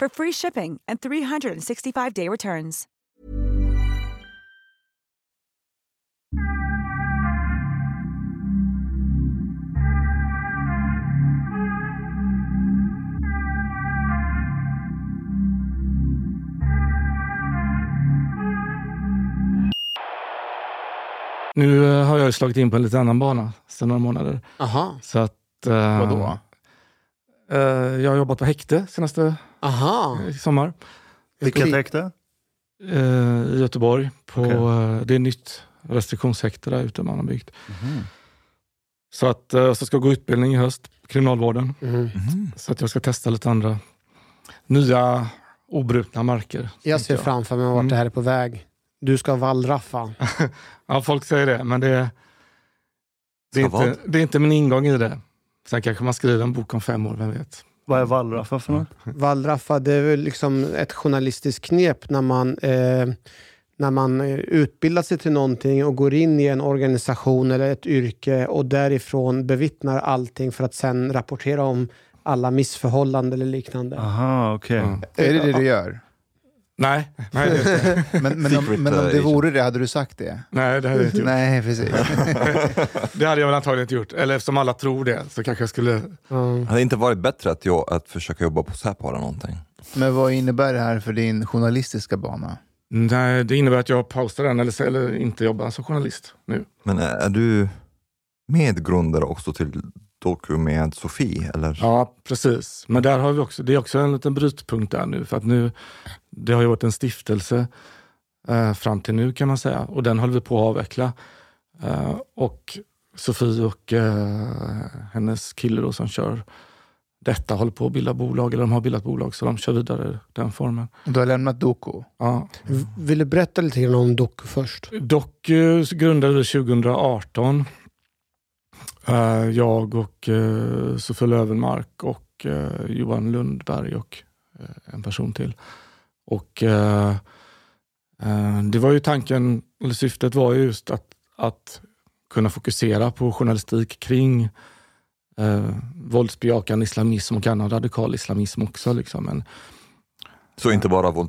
for free shipping and 365-day returns. Nu har jag slagit in på en lite annan bana sedan några månader. Aha. Så att, vadå? Jag har jobbat på häkte senaste sommar. Vilket häkte? I Göteborg. På, det är nytt restriktionshäkte där ute man har byggt. Mm. Så att så ska jag gå utbildning i höst på kriminalvården. Mm. Så att jag ska testa lite andra nya obrutna marker. Jag ser framför mig vart det här är på väg. Du ska vallraffa. Ja, folk säger det, men det är inte min ingång i det. Sen kanske man skriver en bok om 5 år, vem vet. Vad är vallraffa för något? Vallraffa, det är väl liksom ett journalistiskt knep när man utbildar sig till någonting och går in i en organisation eller ett yrke och därifrån bevittnar allting för att sen rapportera om alla missförhållanden eller liknande. Aha, okej. Okay. Ja. Är det du gör? Nej, det är inte. men om det vore det, hade du sagt det? Nej, det hade jag inte gjort. Nej, precis. Det hade jag väl antagligen inte gjort. Eller eftersom alla tror det, så kanske jag skulle... Det hade inte varit bättre att försöka jobba på Säpo eller någonting. Men vad innebär det här för din journalistiska bana? Nej, det innebär att jag pausar den eller inte jobbar som journalist nu. Men är du medgrundare också till Doku med Sofie, eller? Ja, precis. Men där har vi också, det är också en liten brytpunkt där nu, för att nu det har ju varit en stiftelse fram till nu kan man säga, och den håller vi på att avveckla. Och Sofie och hennes kille då som kör detta håller på att bilda bolag, eller de har bildat bolag, så de kör vidare den formen. Du har lämnat Doku? Ja. Vill du berätta lite grann om Doku först? Doku grundade vi 2018. Jag och Sofie Övenmark och Johan Lundberg och en person till. Och det var ju tanken, eller syftet var ju just att kunna fokusera på journalistik kring våldsbejakande islamism och annan radikal islamism också. Liksom. Men, så inte bara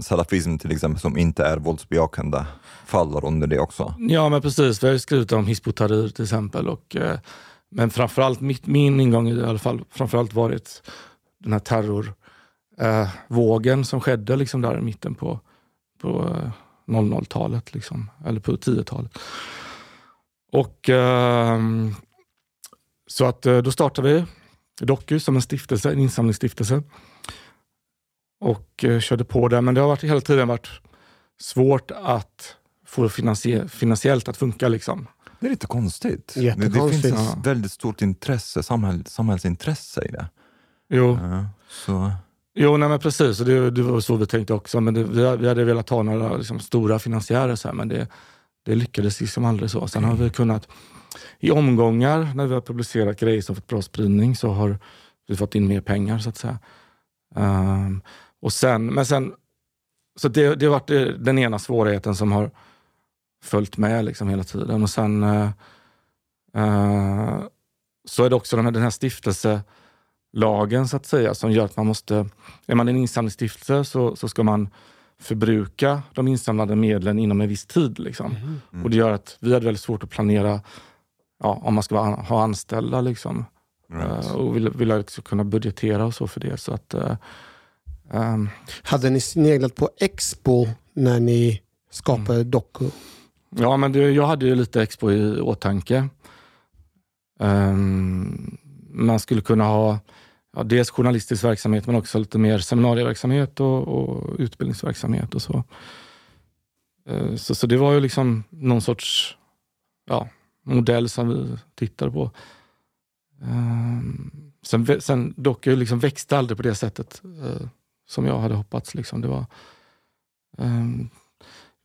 salafism till exempel som inte är våldsbejakande faller under det också? Ja, men precis. Vi har ju skrivit om hisbutarir till exempel. Och, men framförallt, min ingång i alla fall, framförallt varit den här terrorvågen som skedde liksom där i mitten på 00-talet liksom, eller på 10-talet. Och så att då startade vi Doku som en stiftelse, en insamlingsstiftelse. Och körde på det. Men det har hela tiden varit svårt att få finansiellt att funka. Liksom. Det är lite konstigt. Jättekonstigt. Det finns ett väldigt stort intresse, samhällsintresse i det. Jo. Ja, så. Jo, nej men precis. Och det var så vi tänkte också. Men vi hade velat ha några liksom, stora finansiärer. Så här, men det lyckades liksom aldrig så. Sen har vi kunnat, i omgångar när vi har publicerat grejer som fått bra spridning, så har vi fått in mer pengar så att säga. Och sen så det har varit den ena svårigheten som har följt med liksom hela tiden. Och sen så är det också den här stiftelselagen så att säga, som gör att man måste, är man en insamlingsstiftelse så ska man förbruka de insamlade medlen inom en viss tid liksom. Och det gör att vi hade väldigt svårt att planera om man ska ha anställda liksom. Och vill också kunna budgetera och så för det, så att hade ni sneglat på Expo när ni skapade Doku? Ja, men jag hade ju lite Expo i åtanke. Man skulle kunna ha dels journalistisk verksamhet, men också lite mer seminarieverksamhet och utbildningsverksamhet och så. Så det var ju liksom någon sorts modell som vi tittade på. Sen dock liksom växte aldrig på det sättet som jag hade hoppats liksom. Det var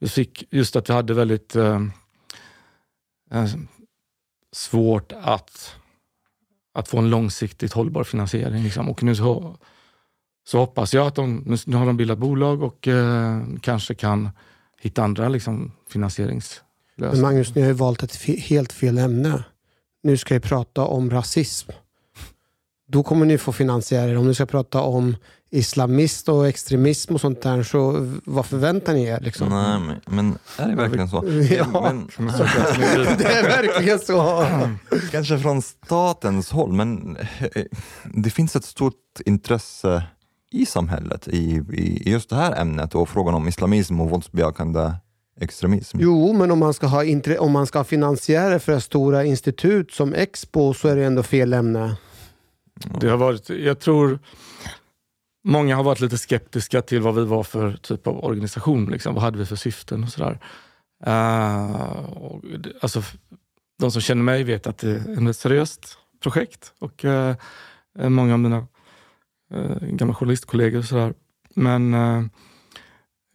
vi fick just att vi hade väldigt svårt att få en långsiktigt hållbar finansiering liksom. Och nu så hoppas jag att nu har de bildat bolag och kanske kan hitta andra liksom finansieringslösningar. Men Magnus, ni har ju valt ett helt fel ämne. Nu ska jag prata om rasism. Då kommer ni få finansiärer. Om ni ska prata om islamist och extremism och sånt där, så vad förväntar ni er liksom? Nej, men är det verkligen så? Ja, men, det är verkligen så. Kanske från statens håll, men det finns ett stort intresse i samhället i just det här ämnet och frågan om islamism och våldsbejakande extremism. Jo, men om man ska ha finansiärer för stora institut som Expo, så är det ändå fel ämne. Det har varit, jag tror många har varit lite skeptiska till vad vi var för typ av organisation liksom. Vad hade vi för syften och sådär. Alltså de som känner mig vet att det är ett seriöst projekt och många av mina gamla journalistkollegor och sådär. Men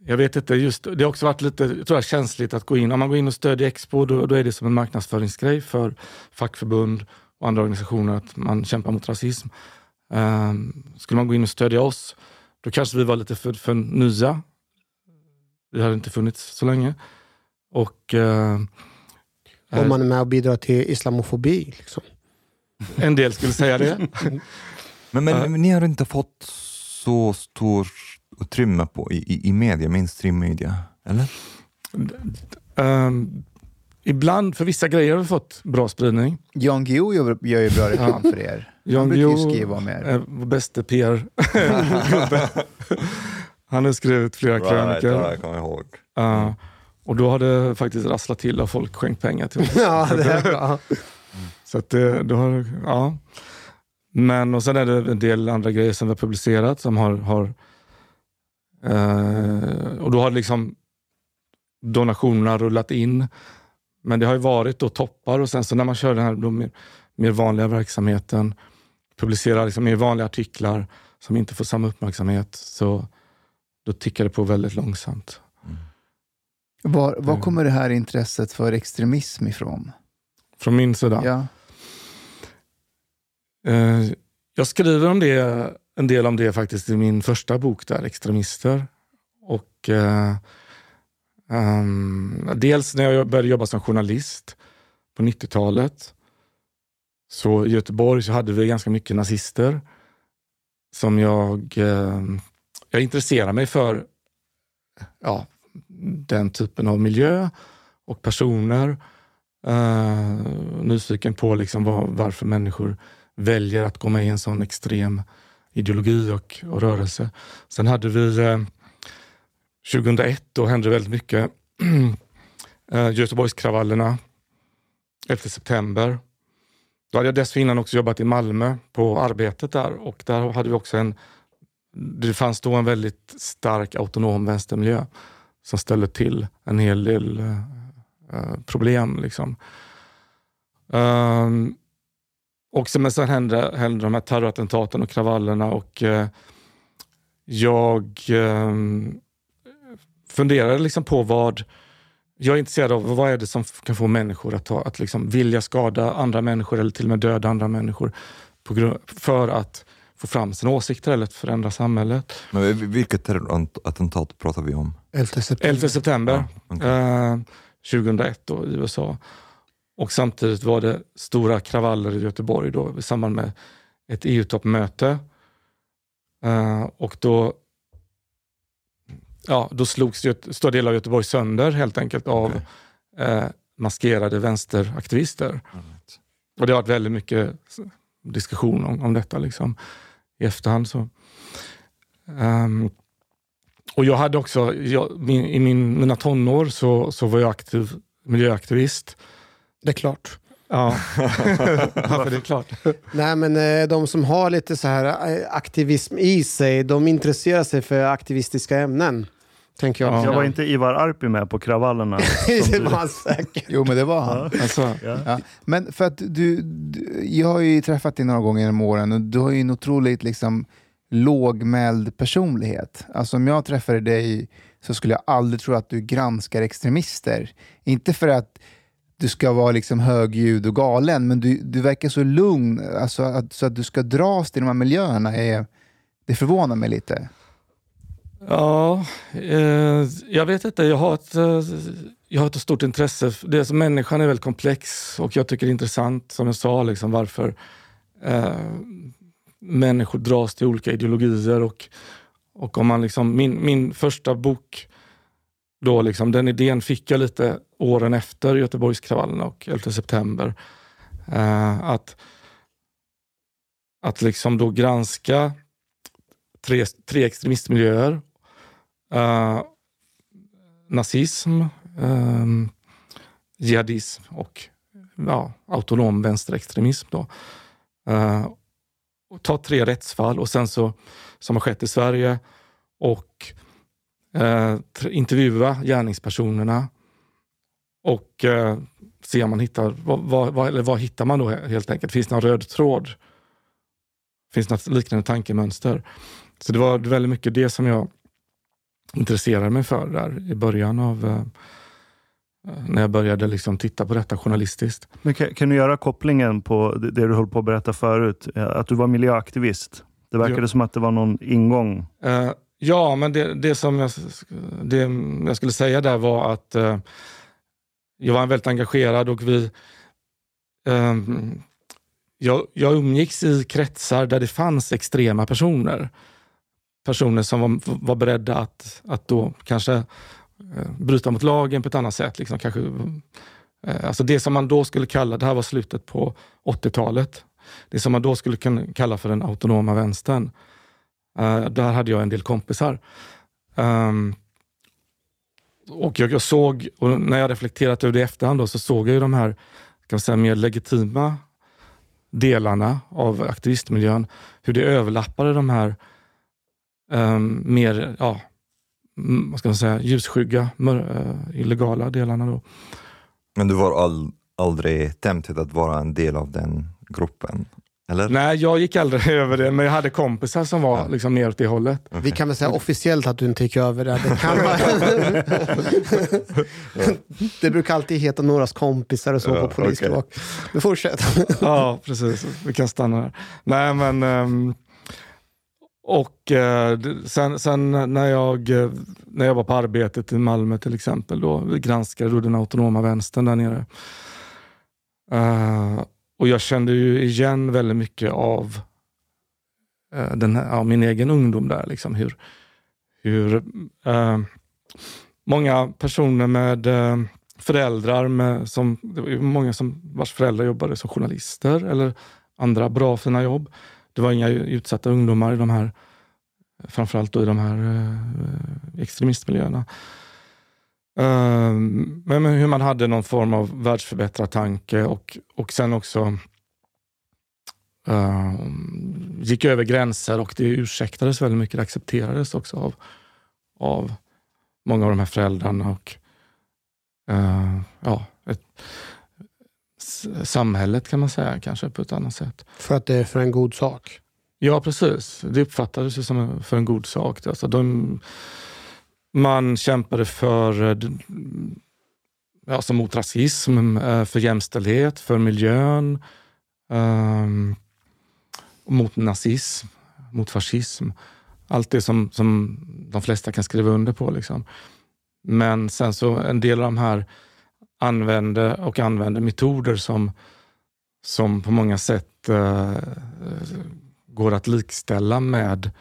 jag vet inte, just det har också varit lite, jag tror jag, känsligt att gå in. Om man går in och stödjer Expo, då är det som en marknadsföringsgrej för fackförbund och andra organisationer att man kämpar mot rasism. Skulle man gå in och stödja oss, då kanske vi var lite för nya. Vi hade inte funnits så länge. Och om man är med och bidrar till islamofobi liksom. En del skulle säga det. Men ni har inte fått så stor utrymme på i media, mainstream media, eller? Ibland, för vissa grejer har vi fått bra spridning. John Gyo gör ju bra reklam för er. John Gyo är vår bästa PR. Han har skrivit flera kröniker. Ja, jag kommer ihåg. Och då har det faktiskt rasslat till och folk skänkt pengar till oss. Ja, det är bra. Så att då har, ja. Men och sen är det en del andra grejer som vi har publicerat som har och då har liksom donationerna rullat in. Men det har ju varit då toppar, och sen så när man kör den här då mer vanliga verksamheten, publicerar liksom mer vanliga artiklar som inte får samma uppmärksamhet, så då tickar det på väldigt långsamt. Var kommer det här intresset för extremism ifrån? Från min sida? Ja. Jag skriver om det, en del om det faktiskt i min första bok där, Extremister. Och dels när jag började jobba som journalist på 90-talet, så i Göteborg så hade vi ganska mycket nazister som jag intresserade mig för, den typen av miljö och personer, nyfiken på liksom varför människor väljer att gå med i en sån extrem ideologi och rörelse. Sen hade vi 2001, då hände väldigt mycket. Göteborgskravallerna 11 september. Då hade jag dessförinnan också jobbat i Malmö på arbetet där, och där hade vi också det fanns då en väldigt stark autonom vänstermiljö som ställde till en hel del problem liksom. Och sen hände de här terrorattentaten och kravallerna, och jag funderade liksom på vad jag är intresserad av. Vad är det som kan få människor att liksom vilja skada andra människor eller till och med döda andra människor för att få fram sina åsikter eller att förändra samhället. Men vilket terrorattentat pratar vi om? 11 september, ja, okay. 2001 då, i USA. Och samtidigt var det stora kravaller i Göteborg då, i samband med ett EU-toppmöte. Och då, ja, då slogs stora delar av Göteborg sönder helt enkelt av maskerade vänsteraktivister. Right. Och det har varit väldigt mycket diskussion om detta liksom i efterhand. Så. Och jag hade också, mina tonår så var jag aktiv miljöaktivist. Det är klart. Ja, varför det är klart. Nej, men de som har lite så här aktivism i sig, de intresserar sig för aktivistiska ämnen, tänker jag. Ja. Jag var inte Ivar Arpi med på kravallerna. Det var han säkert. Jo, men det var han. Ja. Alltså, ja. Ja. Men för att jag har ju träffat dig några gånger genom åren och du har ju en otroligt liksom lågmäld personlighet. Alltså om jag träffade dig så skulle jag aldrig tro att du granskar extremister. Inte för att du ska vara liksom högljudd och galen, men du verkar så lugn, alltså så att du ska dras till de här miljöerna det förvånar mig lite. Ja, jag vet inte. Jag har ett stort intresse. Det som människan är väldigt komplex och jag tycker det är intressant, som jag sa, liksom, varför människor dras till olika ideologier och om man liksom, min första bok då liksom, den idén fick jag lite åren efter Göteborgskravallerna och 11 september. Att liksom då granska tre extremistmiljöer. Nazism, jihadism och autonom vänsterextremism då. Och ta tre rättsfall och sen så, som har skett i Sverige, och intervjua gärningspersonerna och se om man hittar vad hittar man då helt enkelt. Finns det någon röd tråd? Finns det något liknande tankemönster? Så det var väldigt mycket det som jag intresserade mig för där i början av när jag började liksom titta på detta journalistiskt. Men kan du göra kopplingen på det du höll på att berätta förut, att du var miljöaktivist? Det verkade som att det var någon ingång. Ja, men det som jag skulle säga där var att jag var väldigt engagerad och jag umgicks i kretsar där det fanns extrema personer. Personer som var beredda att då kanske bryta mot lagen på ett annat sätt. Liksom, kanske, alltså det som man då skulle kalla, det här var slutet på 80-talet. Det som man då skulle kunna kalla för den autonoma vänstern. Där hade jag en del kompisar. Och jag såg, och när jag reflekterat över det i efterhand då, så såg jag ju de här, kan man säga, mer legitima delarna av aktivistmiljön, hur det överlappade de här mer, vad ska man säga, ljusskygga, illegala delarna då. Men du var aldrig tempted att vara en del av den gruppen? Eller? Nej, jag gick aldrig över det, men jag hade kompisar som var liksom ner åt det hållet. Okay. Vi kan väl säga officiellt att du inte gick över det. Det kan vara. Det brukar alltid heta någras kompisar och så på polisbevak. Okay. Men fortsätt. Ja, precis. Vi kan stanna där. Nej, men och sen när jag var på arbetet i Malmö till exempel då, vi granskade då den autonoma vänstern där nere. Och jag kände ju igen väldigt mycket av min egen ungdom där. Liksom, hur många personer med föräldrar, många vars föräldrar jobbade som journalister eller andra bra fina jobb. Det var inga utsatta ungdomar i de här, framförallt då i de här extremistmiljöerna. Men hur man hade någon form av världsförbättrad tanke och sen också gick över gränser, och det ursäktades väldigt mycket, det accepterades också av många av de här föräldrarna och samhället, kan man säga, kanske på ett annat sätt. För att det är för en god sak. Ja, precis. Det uppfattades ju som för en god sak. Alltså man kämpade för, alltså mot rasism, för jämställdhet, för miljön, mot nazism. mot fascism. Allt det som de flesta kan skriva under på liksom. Men sen så en del av de här använde metoder som på många sätt går att likställa med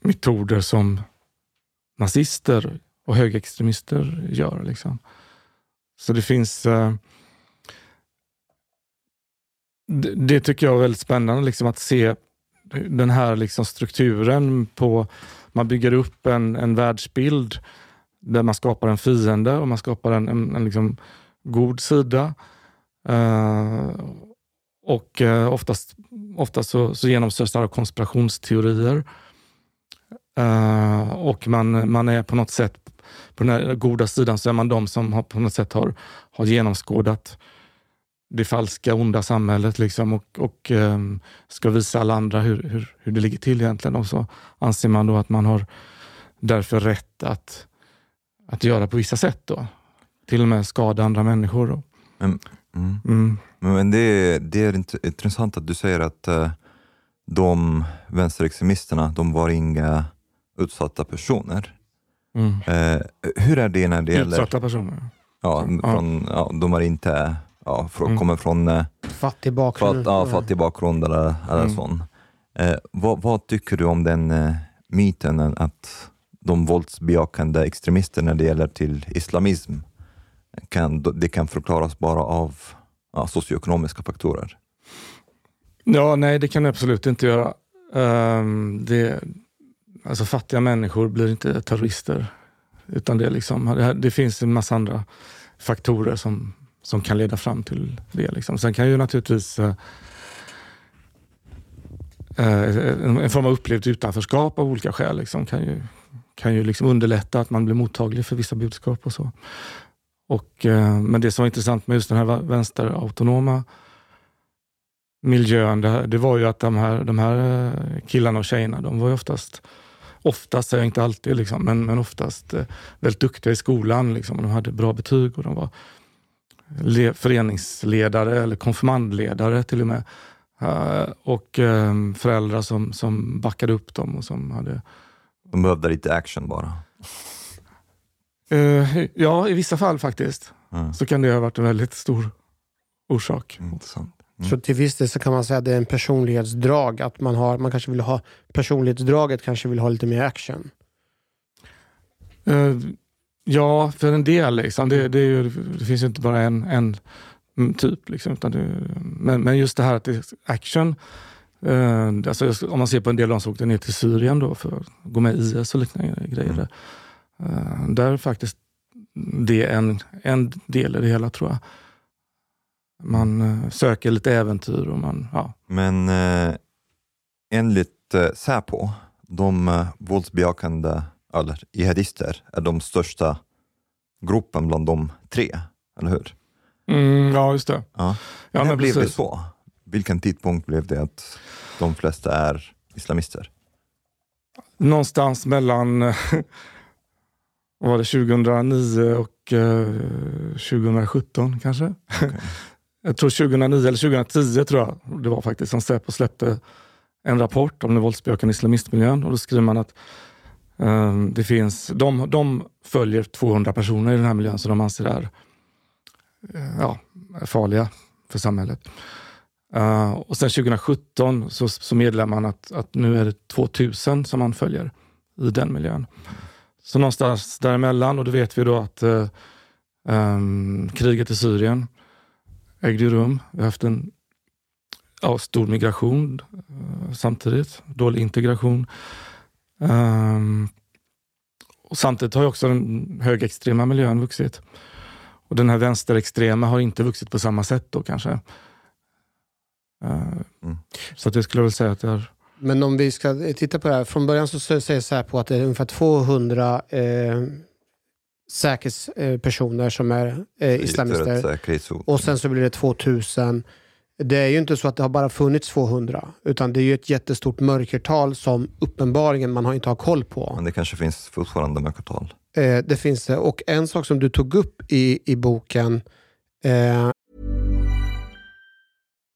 metoder som nazister och högerextremister gör liksom. Så det finns det tycker jag är väldigt spännande liksom, att se den här liksom strukturen på, man bygger upp en världsbild där man skapar en fiende och man skapar en liksom god sida och oftast så genomstörs det av konspirationsteorier och man är på något sätt på den här goda sidan, så är man de som på något sätt har genomskådat det falska, onda samhället liksom, och ska visa alla andra hur det ligger till egentligen, och så anser man då att man har därför rätt att göra på vissa sätt då. Till och med skada andra människor då. Men det är intressant att du säger att de vänsterextremisterna, de var inga utsatta personer. Hur är det när det gäller utsatta personer? De är inte kommer från fattig bakgrund, eller sån. Vad tycker du om den myten att de våldsbejakande extremisterna när det gäller till islamism kan förklaras bara av socioekonomiska faktorer? Ja, nej, det kan jag absolut inte göra. Alltså fattiga människor blir inte terrorister, utan det är liksom, det finns en massa andra faktorer som kan leda fram till det liksom. Sen kan ju naturligtvis en form av upplevt utanförskap av olika skäl liksom, kan ju liksom underlätta att man blir mottaglig för vissa budskap och så. Men det som var intressant med just den här vänsterautonoma miljön, det var ju att de här killarna och tjejerna, de var ju oftast säger jag inte alltid liksom, men oftast väldigt duktiga i skolan liksom, och de hade bra betyg och de var föreningsledare eller konfirmandledare till och med, och föräldrar som backade upp dem och som hade... De behövde lite action bara. Ja, i vissa fall faktiskt. Så kan det ha varit en väldigt stor orsak. Intressant. Så till viss del så kan man säga att det är en personlighetsdrag, att man kanske vill ha personlighetsdraget, kanske vill ha lite mer action. Ja, för en del liksom. Det finns ju inte bara en typ liksom, utan men just det här att det är action, alltså om man ser på en del av dem som åkte ner till Syrien då för att gå med i IS och liknande grejer, där är faktiskt det är en del i det hela, tror jag. Man söker lite äventyr och Men enligt Säpo, de våldsbejakande eller jihadister är de största gruppen bland de tre, eller hur? Ja, just det. Ja. Ja, men blev precis. Det så? Vilken tidpunkt blev det att de flesta är islamister? Någonstans mellan var det 2009 och 2017 kanske? Okay. Jag tror 2009 eller 2010 tror jag det var faktiskt, som Säpo släppte en rapport om den våldsbejakande islamistmiljön, och då skriver man att det finns, de följer 200 personer i den här miljön som de anser är farliga för samhället. Och sen 2017 så meddelar man att nu är det 2000 som man följer i den miljön. Så någonstans däremellan, och då vet vi då att kriget i Syrien ägde rum. Vi har haft en stor migration samtidigt, dålig integration. Och samtidigt har ju också den högerextrema miljön vuxit, och den här vänsterextrema har inte vuxit på samma sätt då kanske. Så att jag skulle väl säga att det är... Men om vi ska titta på det här från början, så säger så här på att det är ungefär 200 säkerhetspersoner som är islamister, och sen så blir det 2000. Det är ju inte så att det har bara funnits 200, utan det är ju ett jättestort mörkertal som uppenbarligen man har inte har koll på. Men det kanske finns fortfarande mörkertal. Det finns det. Och en sak som du tog upp i boken...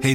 Hey,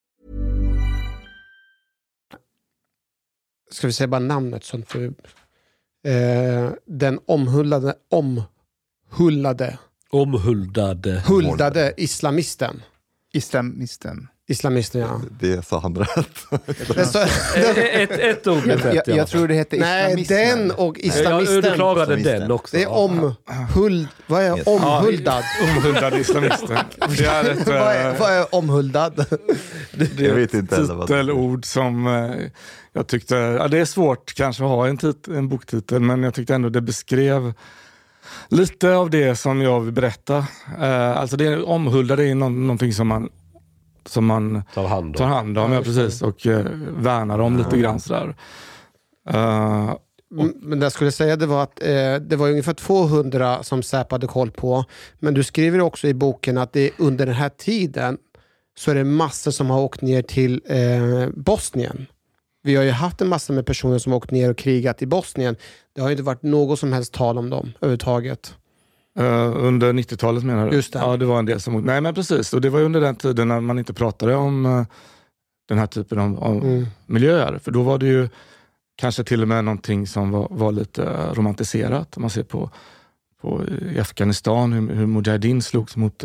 Ska vi säga bara namnet sånt för den omhuldade islamisten, ja. Det sa han rätt. ett ord. Jag tror det hette islamisten. Nej, den och islamisten. Jag överklagade den också. Det är omhuldad? Omhuldad islamisten. Det är ett, vad är omhuldad? Jag vet inte heller vad det är. Ett ord som jag tyckte... Ja, det är svårt kanske att ha en boktitel, men jag tyckte ändå det beskrev... Lite av det som jag vill berätta. Alltså det omhuldade är någonting som man tar hand om. Ja, precis. Och värnar om lite grann sådär. Men det jag skulle säga det var att det var ungefär 200 som Säpo hade koll på. Men du skriver också i boken att det under den här tiden så är det massor som har åkt ner till Bosnien. Vi har ju haft en massa med personer som åkt ner och krigat i Bosnien. Det har ju inte varit något som helst tal om dem överhuvudtaget. Under 90-talet menar du? Just det. Ja, det var en del som... Nej, men precis. Och det var ju under den tiden när man inte pratade om den här typen av miljöer. För då var det ju kanske till och med någonting som var lite romantiserat. Man ser på i Afghanistan hur Mujahedin slogs mot...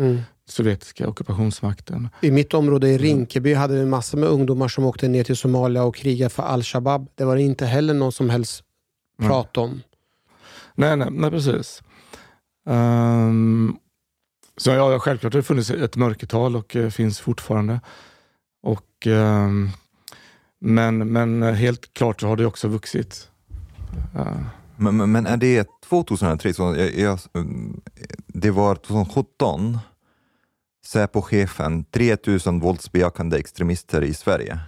sovjetiska ockupationsmakten. I mitt område i Rinkeby hade vi en massa med ungdomar som åkte ner till Somalia och krigade för Al-Shabaab. Det var inte heller någon som helst prat om. Nej, precis. Så ja, självklart har det funnits ett mörkertal och finns fortfarande. Och, men helt klart så har det också vuxit. Men är det 2003? Det var 2017. Säpo-chefen 3000 våldsbejakande extremister i Sverige.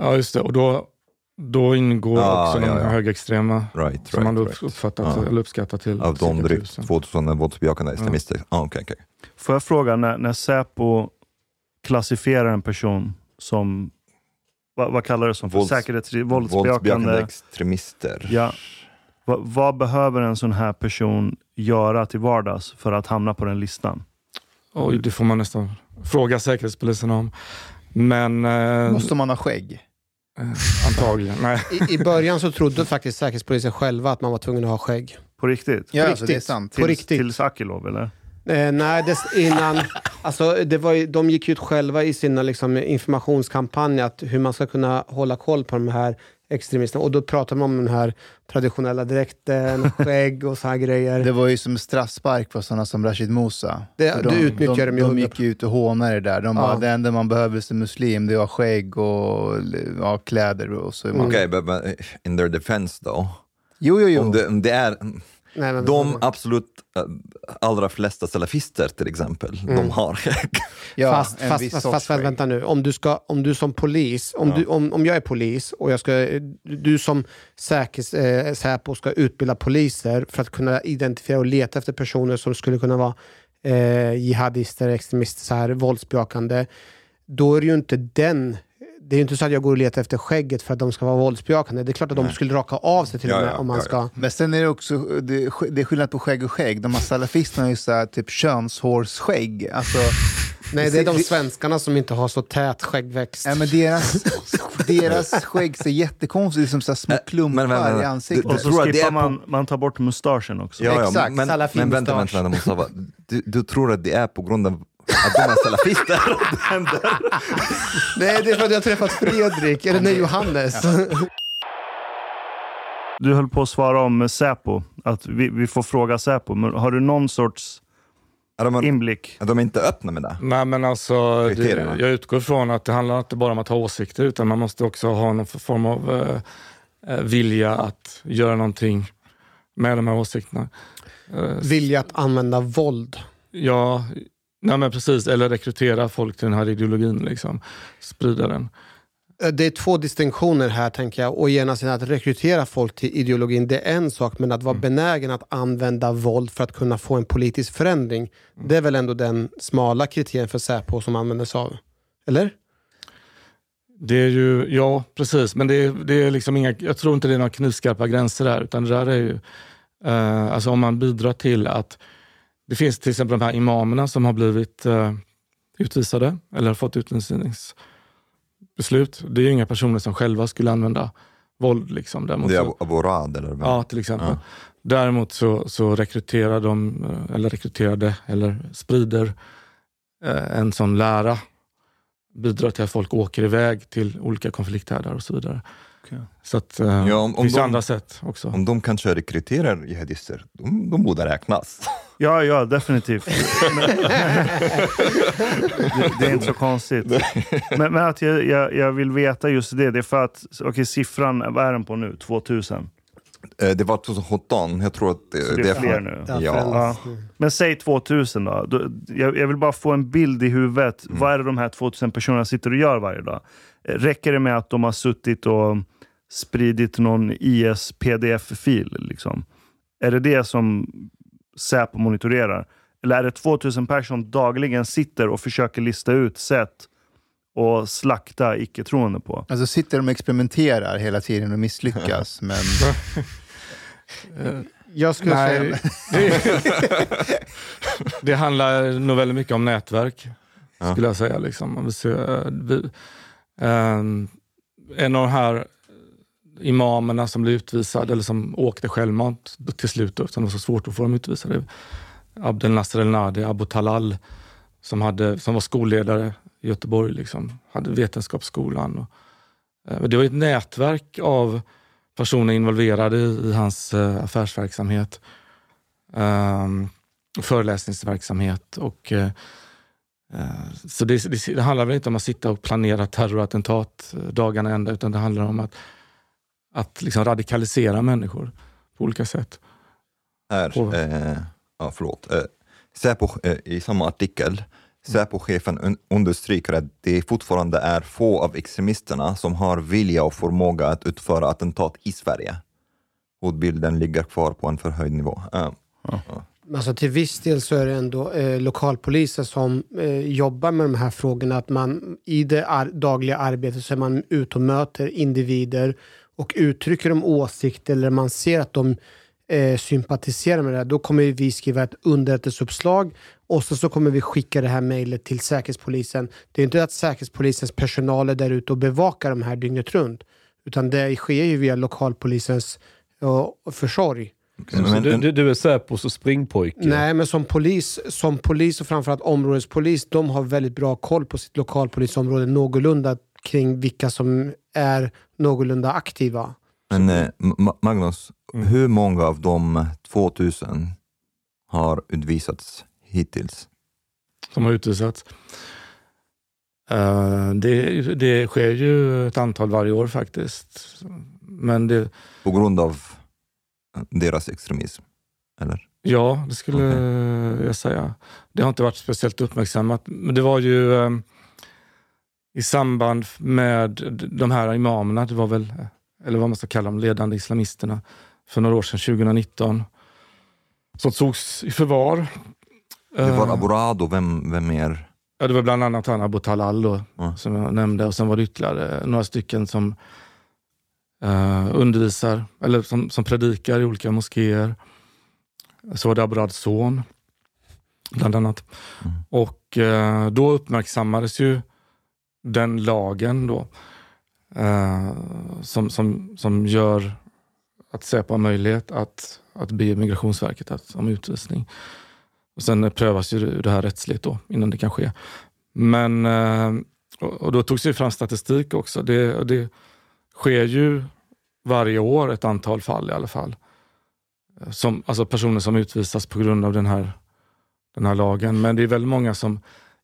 Ja, just det. Och då ingår också de högerextrema som man uppfattat eller uppskattat till. Av de drygt 2000 våldsbejakande extremister. Ja. Okay. Får jag fråga, när Säpo klassifierar en person som, vad kallar det som? Våldsbejakande extremister. Ja. Vad behöver en sån här person göra till vardags för att hamna på den listan? Oj, det får man nästan fråga säkerhetspolisen om. Men, måste man ha skägg? Antagligen, nej. I början så trodde faktiskt säkerhetspolisen själva att man var tvungen att ha skägg. På riktigt? Ja, på riktigt. Det är sant. Till Sakilov, eller? Nej, innan... Alltså, de gick ut själva i sina liksom, informationskampanj att hur man ska kunna hålla koll på de här extremisterna. Och då pratar man om den här traditionella dräkten, skägg och så här grejer. Det var ju som straffspark för sådana som Rashid Mosa. De utnyttjade dem ju. De gick ut och hånade det där. De bara, det enda man behöver som muslim, det var skägg och kläder. Och så. Okej, men in their defense då? Jo. Om det är... Nej, de absolut allra flesta salafister till exempel, de har skägg. Ja, fast vänta nu, om du som polis, om jag är polis och jag ska, du som Säpo ska utbilda poliser för att kunna identifiera och leta efter personer som skulle kunna vara jihadister, extremister, så här, våldsbejakande, då är det ju inte den... Det är ju inte så att jag går och letar efter skägget för att de ska vara våldsbejakande. Det är klart att de skulle raka av sig till och med om man ska... Men sen är det också... Det är skillnad på skägg och skägg. De här salafisterna är ju så här, typ könshårsskägg. Alltså... Nej, det är de svenskarna som inte har så tät skäggväxt. Nej, men deras skägg ser jättekonstigt ut, som så små klumpar i ansiktet. Och så skippar man tar bort mustaschen också. Ja, exakt, salafinmustasch. Men vänta. Du tror att det är på grund av att de här ställa fisk där och händer. Nej, det är för att jag har träffat Fredrik. Eller nej, Johannes. Ja. Du höll på att svara om Säpo. Att vi får fråga Säpo. Men har du någon sorts inblick? De är inte öppna med det. Nej, men alltså, jag utgår från att det handlar inte bara om att ha åsikter. Utan man måste också ha någon form av vilja att göra någonting med de här åsikterna. Vilja att använda våld. Ja, nej men precis. Eller rekrytera folk till den här ideologin. Liksom. Sprida den. Det är två distinktioner här, tänker jag. Och genast att rekrytera folk till ideologin, det är en sak. Men att vara benägen att använda våld för att kunna få en politisk förändring, det är väl ändå den smala kriterien för Säpo som användes av. Eller? Det är ju, ja, precis. Men det är liksom inga, jag tror inte det är några knivskarpa gränser där. Utan det där är ju, alltså om man bidrar till att det finns till exempel de här imamerna som har blivit utvisade eller har fått utvisningsbeslut. Det är ju inga personer som själva skulle använda våld. Liksom. Däremot det är Aborad eller vad? Ja, till exempel. Ja. Däremot så rekryterar de, eller rekryterade, eller sprider en sån lära. Bidrar till att folk åker iväg till olika konflikthärdar och så vidare. Okay. Så att ja, om finns de, andra sätt också. Om de kanske rekryterar jihadister, de borde räknas. Ja, definitivt. Det är inte så konstigt. Men att jag vill veta just det är för att, okej, siffran, vad är den på nu? 2000? Det var 2017, jag tror att det är fler nu. Ja. Men säg 2000 då. Jag vill bara få en bild i huvudet. Mm. Vad är det de här 2000 personerna sitter och gör varje dag? Räcker det med att de har suttit och spridit någon IS-PDF-fil? Liksom? Är det det som Säpo monitorerar? Eller är det 2000 personer dagligen sitter och försöker lista ut sätt och slakta icke-troende på? Alltså sitter de och experimenterar hela tiden och misslyckas, men... Jag skulle säga... Det handlar nog väldigt mycket om nätverk, skulle jag säga. Liksom. En av de här imamerna som blev utvisade, eller som åkte självmant till slut, eftersom det var så svårt att få dem utvisade, Abdel Nasser el-Nadi, Abu Talal, som var skolledare i Göteborg, liksom, hade vetenskapsskolan. Och det var ett nätverk av personer involverade i hans affärsverksamhet, föreläsningsverksamhet och så det handlar väl inte om att sitta och planera terrorattentat dagarna ända, utan det handlar om att liksom radikalisera människor på olika sätt. Säpo, i samma artikel, Säpo-chefen understryker att det fortfarande är få av extremisterna som har vilja och förmåga att utföra attentat i Sverige. Hotbilden ligger kvar på en förhöjd nivå. Alltså till viss del så är det ändå lokalpoliser som jobbar med de här frågorna. Att man i det dagliga arbetet så är man ut och möter individer och uttrycker de åsikter, eller man ser att de sympatiserar med det här. Då kommer vi skriva ett underrättelseuppslag och så kommer vi skicka det här mejlet till Säkerhetspolisen. Det är inte att Säkerhetspolisens personal är där ute och bevakar de här dygnet runt, utan det sker ju via lokalpolisens försorg. Du är Säpo och springpojke. Nej, men som polis och framförallt områdespolis, de har väldigt bra koll på sitt lokalpolisområde någorlunda kring vilka som är någorlunda aktiva. Men Magnus, hur många av de 2000 har utvisats hittills? Som har utvisats? Det sker ju ett antal varje år faktiskt. Men det... På grund av deras extremism, eller? Ja, det skulle jag säga. Det har inte varit speciellt uppmärksammat. Men det var ju i samband med de här imamerna, det var väl... eller vad man ska kalla dem, ledande islamisterna, för några år sedan, 2019, som togs i förvar. Det var Abu Radou, vem mer? Ja, det var bland annat han, Abu Talal då, som jag nämnde, och sen var det ytterligare några stycken som undervisar, eller som predikar i olika moskéer. Så var det Aborad Zon, bland annat. Och då uppmärksammades ju den lagen då, som gör att Säpo har möjlighet att be Migrationsverket om utvisning. Och sen prövas ju det här rättsligt då, innan det kan ske. Men, och då togs ju fram statistik också. Det sker ju varje år ett antal fall i alla fall. Som, alltså personer som utvisas på grund av den här lagen. Men det är väldigt många som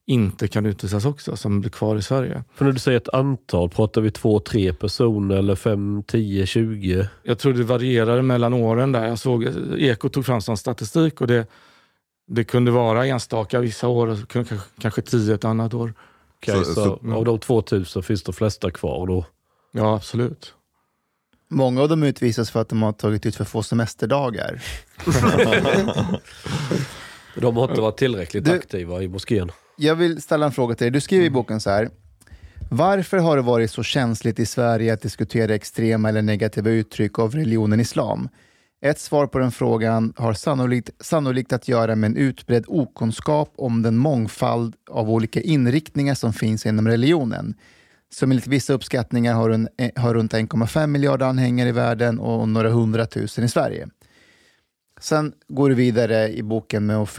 inte kan utvisas också, som blir kvar i Sverige. För när du säger ett antal, pratar vi 2-3 personer eller 5, 10, 20? Jag tror det varierade mellan åren där. Jag såg, Eko tog fram sån statistik och det kunde vara enstaka vissa år, kanske 10 ett annat år. Okej, så av de 2000 finns de flesta kvar då? Ja, absolut. Många av dem utvisas för att de har tagit ut för få semesterdagar. De har inte varit tillräckligt aktiva i moskén. Jag vill ställa en fråga till dig. Du skriver i boken så här: varför har det varit så känsligt i Sverige att diskutera extrema eller negativa uttryck av religionen islam? Ett svar på den frågan har sannolikt att göra med en utbredd okunskap om den mångfald av olika inriktningar som finns inom religionen. Som enligt vissa uppskattningar har runt 1,5 miljarder anhängare i världen och några 100 000 i Sverige. Sen går du vidare i boken med att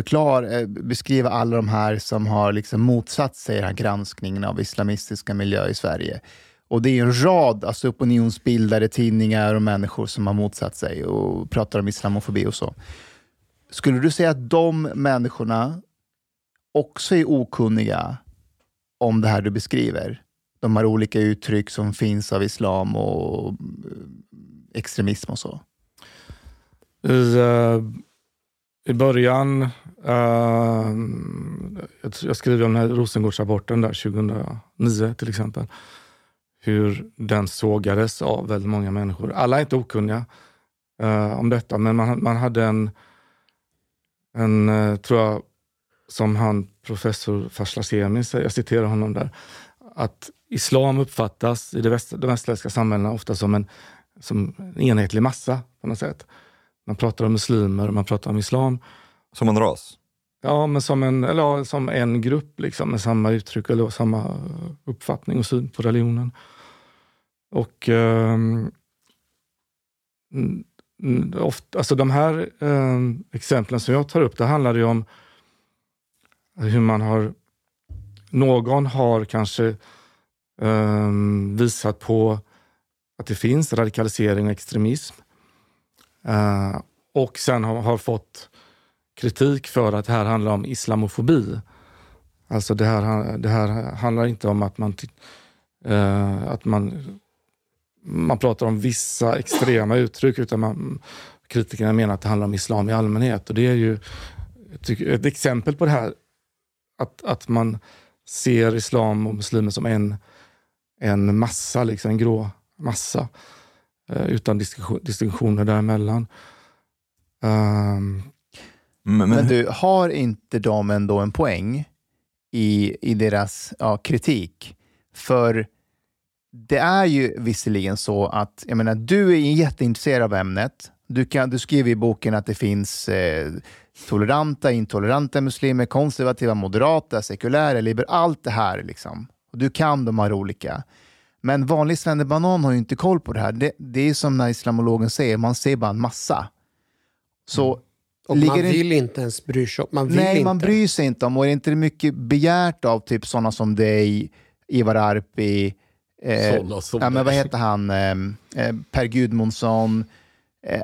beskriva alla de här som har liksom motsatt sig den här granskningen av islamistiska miljö i Sverige. Och det är en rad alltså opinionsbildare, tidningar och människor som har motsatt sig och pratar om islamofobi och så. Skulle du säga att de människorna också är okunniga om det här du beskriver? De här olika uttryck som finns av islam och extremism och så. I början, jag skrev om den här Rosengårdsrapporten där 2009 till exempel. Hur den sågades av väldigt många människor. Alla är inte okunniga om detta, men man hade en tror jag, som han professor Farslasemi, jag citerar honom där, att islam uppfattas i de västländska samhällena ofta som en enhetlig massa på något sätt. Man pratar om muslimer, man pratar om islam. Som en ras? Ja, men som en grupp liksom, med samma uttryck eller samma uppfattning och syn på religionen. Och ofta, alltså de här exemplen som jag tar upp, det handlar ju om hur man har... Någon har kanske visat på att det finns radikalisering och extremism. Och sen har fått kritik för att det här handlar om islamofobi. Alltså det här handlar inte om att man pratar om vissa extrema uttryck, utan kritikerna menar att det handlar om islam i allmänhet. Och det är ju ett exempel på det här att man ser islam och muslimer som en massa, liksom en grå massa, utan distinktioner däremellan. Men du, har inte de ändå en poäng i deras kritik? För det är ju visserligen så att, jag menar, du är jätteintresserad av ämnet. Du skriver i boken att det finns toleranta, intoleranta muslimer, konservativa, moderata, sekulära, allt det här liksom. Och du kan de här olika. Men vanlig svennebanan har ju inte koll på det här. Det är som när islamologen säger, man ser bara en massa. Så och man vill inte ens bry sig om. Man bryr sig inte om. Och är det inte mycket begärt av typ sådana som dig, Ivar Arpi, men vad heter han? Per Gudmundsson.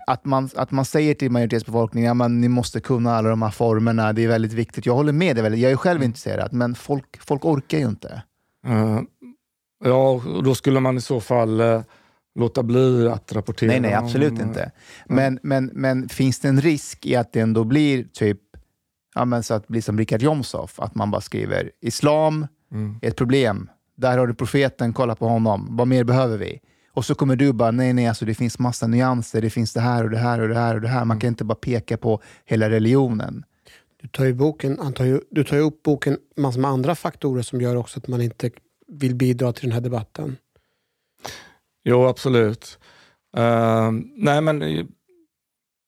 Att man säger till majoritetsbefolkningen att ni måste kunna alla de här formerna, det är väldigt viktigt. Jag håller med dig, jag är själv intresserad, men folk orkar ju inte. Ja, då skulle man i så fall låta bli att rapportera. Nej, absolut inte. Men finns det en risk i att det ändå blir typ, så att bli som Richard Jomshof, att man bara skriver islam är ett problem, där har du profeten, kolla på honom, vad mer behöver vi? Och så kommer du bara, nej, alltså det finns massa nyanser, det finns det här och det här och det här och det här. Man kan inte bara peka på hela religionen. Du tar ju upp boken massor med andra faktorer som gör också att man inte vill bidra till den här debatten. Jo, absolut.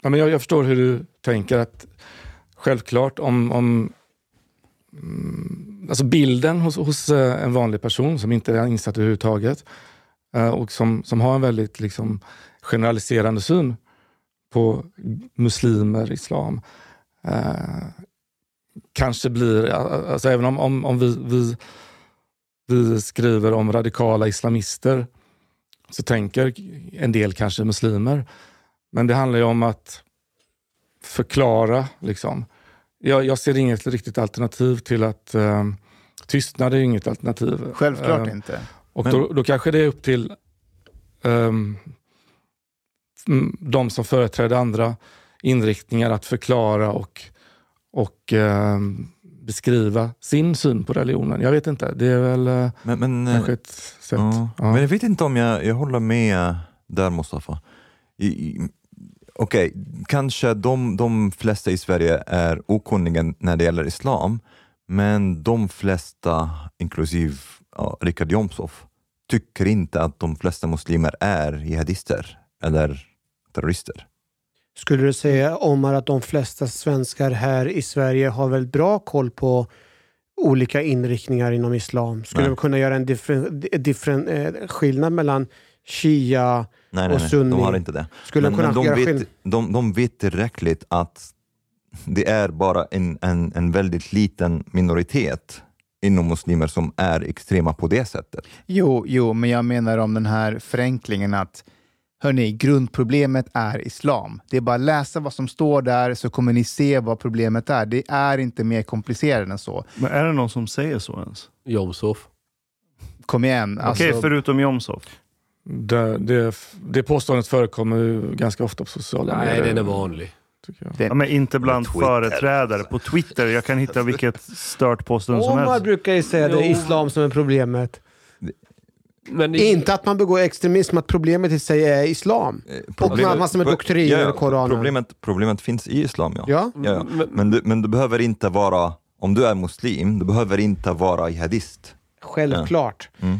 Jag förstår hur du tänker, att självklart om bilden hos en vanlig person som inte är insatt överhuvudtaget, och som har en väldigt liksom generaliserande syn på muslimer, islam, kanske blir, alltså även om vi skriver om radikala islamister, så tänker en del kanske muslimer. Men det handlar ju om att förklara, liksom. Jag ser inget riktigt alternativ till att tystnad är inget alternativ. Självklart inte. Och men... då kanske det är upp till de som företräder andra inriktningar att förklara och beskriva sin syn på religionen. Jag vet inte, det är väl kanske ett sätt. Ja. Men jag vet inte om jag håller med där, Mustafa. Okej, kanske de flesta i Sverige är okunniga när det gäller islam, men de flesta, inklusive Richard Jomshof, tycker inte att de flesta muslimer är jihadister eller terrorister. Skulle du säga, Omar, att de flesta svenskar här i Sverige har väl bra koll på olika inriktningar inom islam? Skulle du kunna göra en skillnad mellan shia och sunni? Nej, de har inte det. Skulle kunna de vet tillräckligt att det är bara en väldigt liten minoritet inom muslimer som är extrema på det sättet. Jo, men jag menar om den här förenklingen att hörni, grundproblemet är islam. Det är bara läsa vad som står där så kommer ni se vad problemet är. Det är inte mer komplicerat än så. Men är det någon som säger så ens? Jomshof. Kom igen. Okej, förutom Jomshof. Det påståendet förekommer ju ganska ofta på sociala medier. Nej, den är vanlig. Ja, men inte bland företrädare på Twitter. Jag kan hitta vilket startpåstående som helst. Omar brukar ju säga det är islam som är problemet. Men inte att man begår extremism, att problemet i sig är islam. Och massor med doktriner och koraner. Problemet finns i islam, ja. Men du behöver inte vara, om du är muslim, du behöver inte vara jihadist. Självklart. Ja. Mm.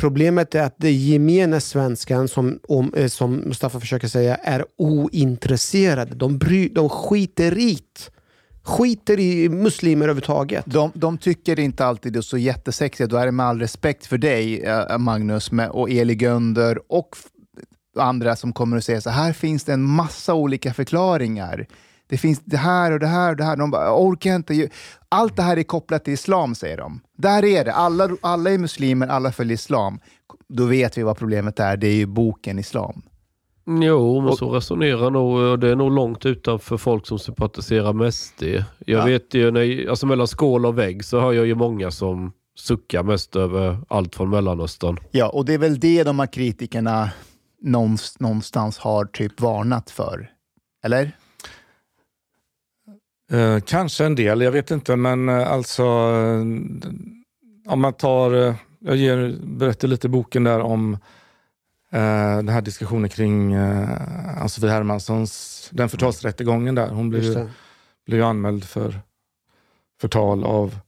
Problemet är att det gemene svenskan som Mustafa försöker säga är ointresserade. De skiter i muslimer överhuvudtaget. De tycker inte alltid det är så jättesexigt. Då är det med all respekt för dig, Magnus, och Eli Gönder och andra som kommer och säger så här finns det en massa olika förklaringar. Det finns det här och det här och det här. De bara, orkar inte ju. Allt det här är kopplat till islam, säger de. Där är det. Alla är muslimer, alla följer islam. Då vet vi vad problemet är. Det är ju boken islam. Jo, men så resonerar nog. Det är nog långt utanför folk som sympatiserar med SD. Jag vet ju, alltså mellan skål och vägg så har jag ju många som suckar mest över allt från Mellanöstern. Ja, och det är väl det de här kritikerna någonstans har typ varnat för. Eller? Kanske en del, jag vet inte, men alltså om man tar, jag berättar lite i boken där om den här diskussionen kring Ann-Sofie Hermanssons, den förtalsrättegången där, hon blev anmäld för förtal av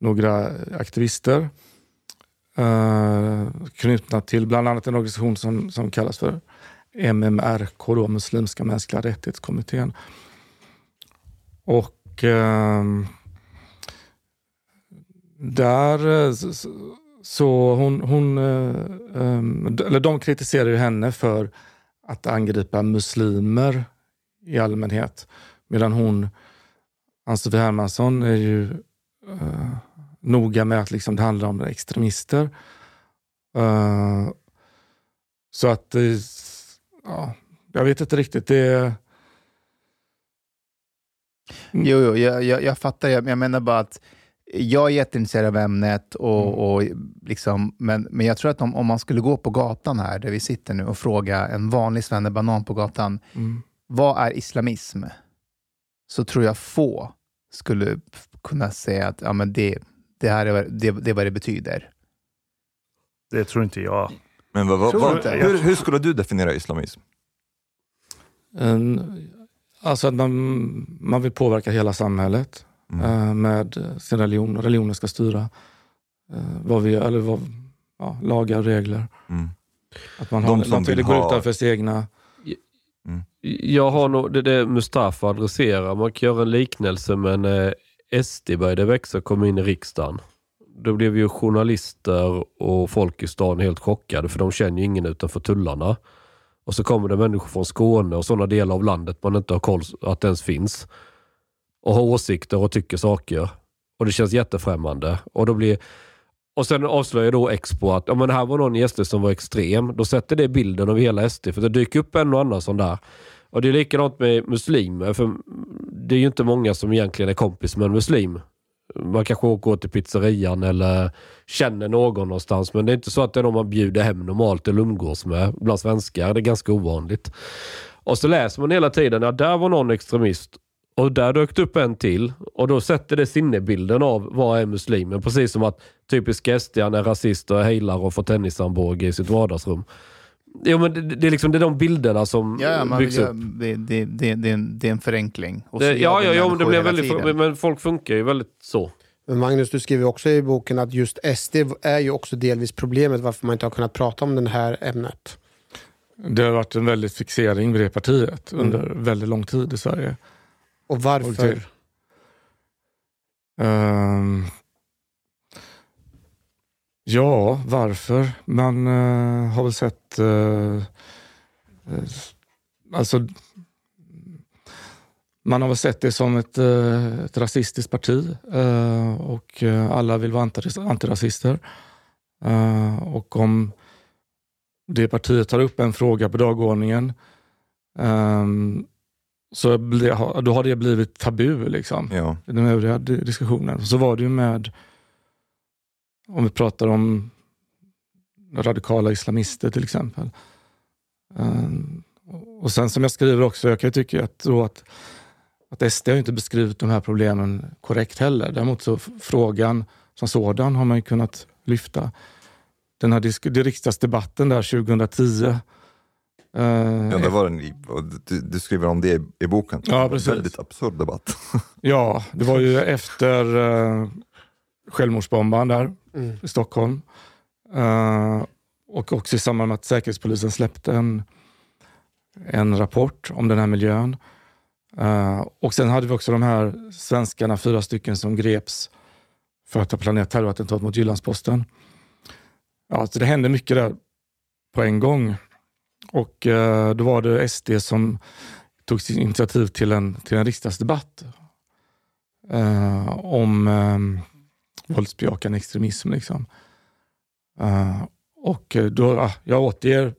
några aktivister knutna till bland annat en organisation som kallas för MMRK då, Muslimska mänskliga rättighetskommittén. Och där så eller de kritiserar ju henne för att angripa muslimer i allmänhet, medan hon, Ann-Sofie Hermansson, är ju noga med att liksom det handlar om extremister. Så att ja, jag vet inte riktigt, det är Jo, jag fattar. Jag menar bara att jag är jätteintresserad av ämnet och liksom, men jag tror att om man skulle gå på gatan här där vi sitter nu och fråga en vanlig svennebanan på gatan vad är islamism, så tror jag få skulle kunna säga att ja, men det här är det vad det betyder. Det tror inte jag. Men hur skulle du definiera islamism? Alltså att man vill påverka hela samhället med sin religion. Religionen ska styra vad vi gör, eller lagar och regler. Mm. Att man vill gå utanför sina egna... Jag har nog det Mustafa adresserar. Man kan göra en liknelse, men SD började växa och kom in i riksdagen. Då blev ju journalister och folk i stan helt chockade, för de känner ju ingen utanför tullarna. Och så kommer det människor från Skåne och sådana delar av landet man inte har koll att ens finns. och har åsikter och tycker saker. Och det känns jättefrämmande. Och då blir... Och sen avslöjar då Expo att men här var någon i SD som var extrem. Då sätter det bilden av hela SD. För det dyker upp en och annan sån där. Och det är likadant med muslimer. För det är ju inte många som egentligen är kompis med en muslim. Man kanske åker till pizzerian eller känner någon någonstans. Men det är inte så att det är någon man bjuder hem normalt eller umgås med. Bland svenskar, det är ganska ovanligt. Och så läser man hela tiden att där var någon extremist. Och där dök upp en till. Och då sätter det sinnebilden av vad är muslimen. Precis som att typiska SD-an är rasister och hejlar och får tennisarmbåge i sitt vardagsrum. Jo, men det är liksom det är de bilderna som byggs upp. Det är en förenkling. Och det, men det blir väldigt men folk funkar ju väldigt så. Men Magnus, du skriver också i boken att just SD är ju också delvis problemet varför man inte har kunnat prata om det här ämnet. Det har varit en väldigt fixering vid det partiet under väldigt lång tid i Sverige. Och varför? Varför? Man har väl sett... alltså... Man har väl sett det som ett rasistiskt parti. Och alla vill vara antirasister. Och om det partiet tar upp en fråga på dagordningen... så då har det blivit tabu liksom. Ja. I den övriga diskussionen. Så var det ju med, om vi pratar om radikala islamister till exempel. Och sen som jag skriver också, jag kan ju tycka att SD har inte beskrivit de här problemen korrekt heller. Däremot så frågan som sådan har man ju kunnat lyfta. Den här riksdagsdebatten där 2010- det var du skriver om det i boken. Ja, precis. Väldigt absurd debatt. Ja, det var ju efter självmordsbombaren där i Stockholm. Och också i samband med att Säkerhetspolisen släppte en rapport om den här miljön. Och sen hade vi också de här svenskarna, 4 stycken som greps för att ha planerat terrorattentat mot Jyllandsposten. Ja, så det hände mycket där på en gång. Och då var det SD som tog sitt initiativ till en riksdagsdebatt om våldsbejakande extremism. Liksom. Och då, jag återger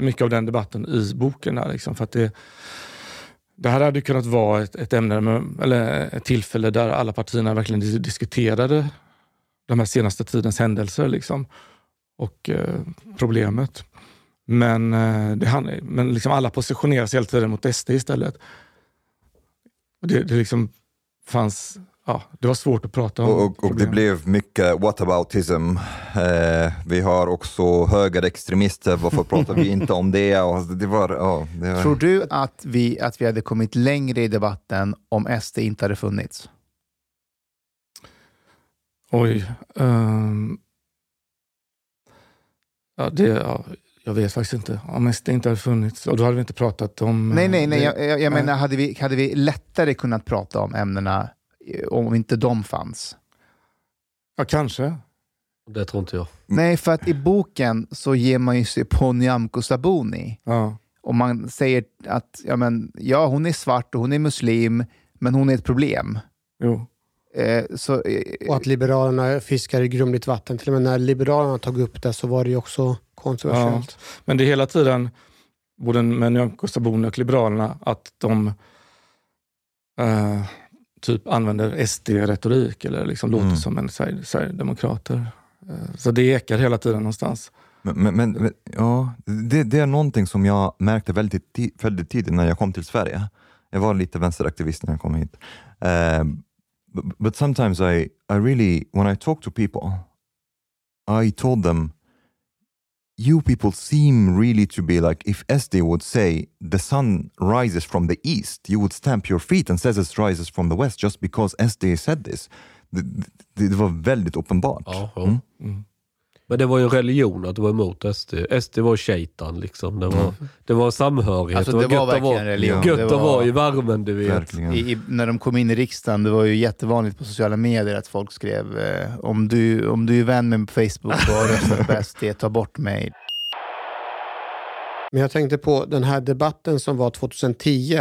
mycket av den debatten i boken. Där, liksom, för att det här hade kunnat vara ett ämne eller ett tillfälle där alla partierna verkligen diskuterade de här senaste tidens händelser liksom, och problemet. Men liksom alla positioneras hela tiden mot SD istället. Det liksom fanns... Ja, det var svårt att prata om. Och det blev mycket whataboutism. Vi har också högerextremister. Varför pratar vi inte om det? Och det var... Tror du att vi hade kommit längre i debatten om SD inte hade funnits? Oj. Jag vet faktiskt inte. Om SD inte hade funnits. Och då hade vi inte pratat om... Nej. Jag menar, hade vi lättare kunnat prata om ämnena om inte de fanns? Ja, kanske. Det tror inte jag. Nej, för att i boken så ger man ju sig på Nyamko Sabuni. Ja. Och man säger att hon är svart och hon är muslim, men hon är ett problem. Jo. Och att Liberalerna fiskar i grumligt vatten. Till och med när Liberalerna tog upp det så var det ju också... kontroversiellt. Ja, men det är hela tiden både med Nyamko Sabuni och Liberalerna att de typ använder SD-retorik eller liksom låter som en Sverigedemokrater. Så det ekar hela tiden någonstans. Men det är någonting som jag märkte väldigt tidigt när jag kom till Sverige. Jag var lite vänsteraktivist när jag kom hit. But sometimes I really, when I talk to people, I told them, you people seem really to be like, if SD would say the sun rises from the east, you would stamp your feet and says it rises from the west just because SD said this. Det var väldigt uppenbart. Men det var ju religion att vara emot SD. SD var shaitan liksom. Det var samhörighet. Alltså, det var verkligen religion. Gött att vara i värmen, du vet. När de kom in i riksdagen, det var ju jättevanligt på sociala medier att folk skrev om du är vän med Facebook och röstar på SD, ta bort mig. Men jag tänkte på den här debatten som var 2010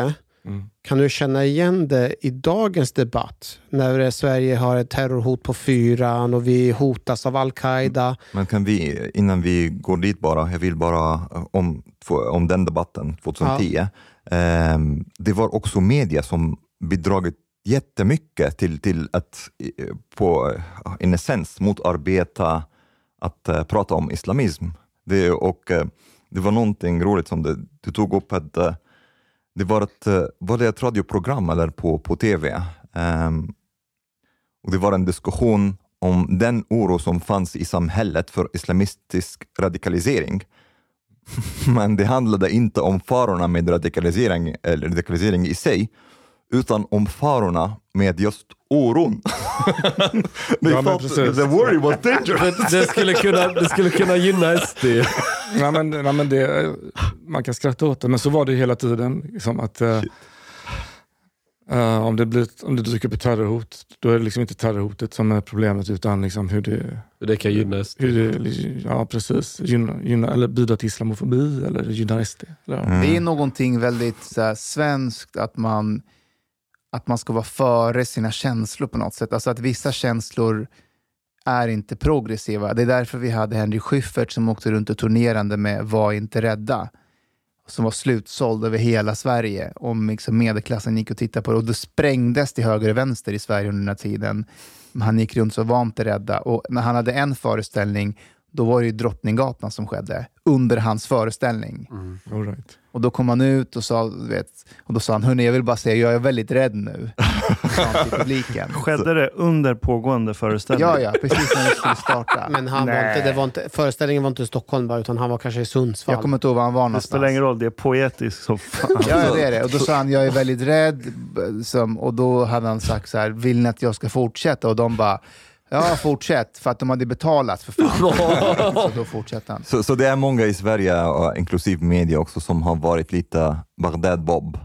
Kan du känna igen det i dagens debatt när Sverige har ett terrorhot på 4:an och vi hotas av Al-Qaida? Men kan vi, innan vi går dit bara, jag vill bara om den debatten 2010. Ja. Det var också media som bidragit jättemycket till att på en essens motarbeta att prata om islamism. Det var någonting roligt som du tog upp att det var ett radioprogram eller på tv. Och det var en diskussion om den oro som fanns i samhället för islamistisk radikalisering. Men det handlade inte om farorna med radikalisering, eller radikalisering i sig, utan om farorna med just oron. The worry was dangerous. det skulle kunna gynna SD. nej, men det, man kan skratta åt det, men så var det hela tiden. Liksom att, om det dyker upp ett terrorhot, då är det liksom inte terrorhotet som är problemet, utan liksom hur det kan gynna SD. Ja, precis. Gynna, eller bidra till islamofobi, eller gynna SD. Eller. Mm. Det är någonting väldigt såhär, svenskt att man ska vara före sina känslor på något sätt. Alltså att vissa känslor är inte progressiva. Det är därför vi hade Henry Schyffert som åkte runt och turnerande med Var inte rädda. Som var slutsåld över hela Sverige. Om liksom medelklassen gick och tittade på det. Och då sprängdes till höger och vänster i Sverige under den här tiden. Han gick runt så Var inte rädda. Och när han hade en föreställning, då var det ju Drottninggatan som skedde under hans föreställning. Mm. All right. Och då kom han ut och sa, och då sa han, hörni, jag vill bara säga, jag är väldigt rädd nu. Till publiken. Skedde det under pågående föreställning? Ja, precis när det skulle starta. Men han var inte, föreställningen var inte i Stockholm, utan han var kanske i Sundsvall. Jag kommer inte ihåg var han var någonstans. Det spelar ingen roll, det är poetiskt som fan. Ja, det är det. Och då sa han, jag är väldigt rädd. Och då hade han sagt så här, vill ni att jag ska fortsätta? Och de bara, ja, fortsätt, för att de hade betalat för fan. Så då fortsätter han. Så det är många i Sverige, inklusive media också, som har varit lite Bagdad-Bob.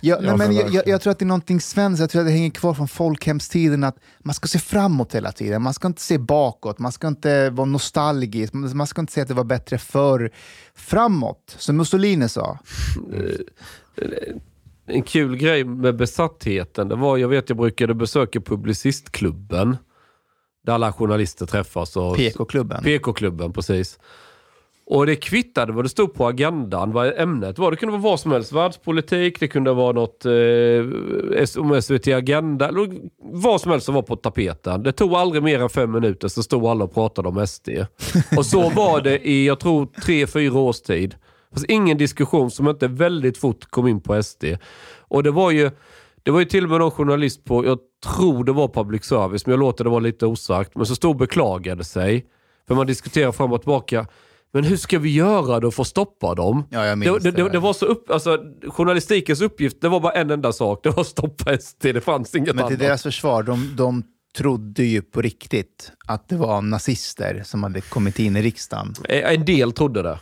Ja, nej, men jag tror att det är någonting svenskt. Jag tror att det hänger kvar från folkhemstiden, att man ska se framåt hela tiden. Man ska inte se bakåt, man ska inte vara nostalgisk, man ska inte säga att det var bättre förr. Framåt, som Mussolini sa. En kul grej med besattheten, det var, jag brukade besöka Publicistklubben, där alla journalister träffas. PK-klubben. PK-klubben, precis. Och det kvittade vad det stod på agendan, vad ämnet var. Det kunde vara vad som helst, världspolitik, det kunde vara något om SVT-agenda, vad som helst som var på tapeten. Det tog aldrig mer än 5 minuter, så stod alla och pratade om SD. Och så var det i, jag tror, 3-4 års tid. Fast ingen diskussion som inte väldigt fort kom in på SD. Och det var ju till och med någon journalist på, jag tror det var public service, men jag låter det vara lite osagt, men så stod beklagade sig, för man diskuterar fram och tillbaka, men hur ska vi göra då för att stoppa dem? Ja, jag minns det var så alltså, journalistikens uppgift, det var bara en enda sak, det var att stoppa SD, det fanns inget annat. Men till deras försvar, de trodde ju på riktigt att det var nazister som hade kommit in i riksdagen. En del trodde det.